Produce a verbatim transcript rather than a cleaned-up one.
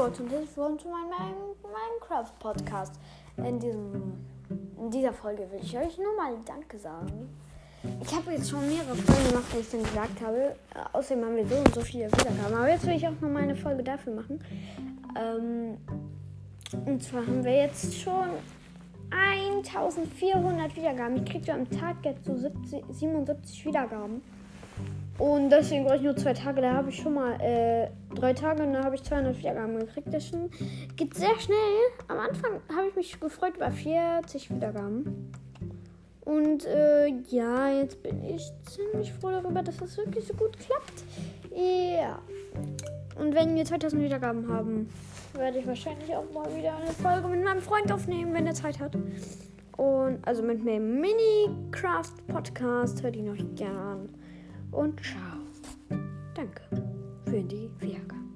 Hallo Leute und herzlich willkommen zu meinem Minecraft-Podcast. In, in dieser Folge will ich euch nur mal Danke sagen. Ich habe jetzt schon mehrere Folgen gemacht, die ich dann gesagt habe. Außerdem haben wir so und so viele Wiedergaben. Aber jetzt will ich auch noch mal eine Folge dafür machen. Ähm, und zwar haben wir jetzt schon eintausendvierhundert Wiedergaben. Ich kriege ja am Tag jetzt so siebzig, siebenundsiebzig Wiedergaben. Und deswegen brauche ich nur zwei Tage, da habe ich schon mal äh, drei Tage und da habe ich zweihundert Wiedergaben gekriegt. Das schon, geht sehr schnell. Am Anfang habe ich mich gefreut über vierzig Wiedergaben. Und äh, ja, jetzt bin ich ziemlich froh darüber, dass das wirklich so gut klappt. Ja. Und wenn wir zweitausend Wiedergaben haben, werde ich wahrscheinlich auch mal wieder eine Folge mit meinem Freund aufnehmen, wenn er Zeit hat. Und also mit meinem Minecraft-Podcast, hört ihn euch gerne an. Und ciao. Danke für die Wiedergabe.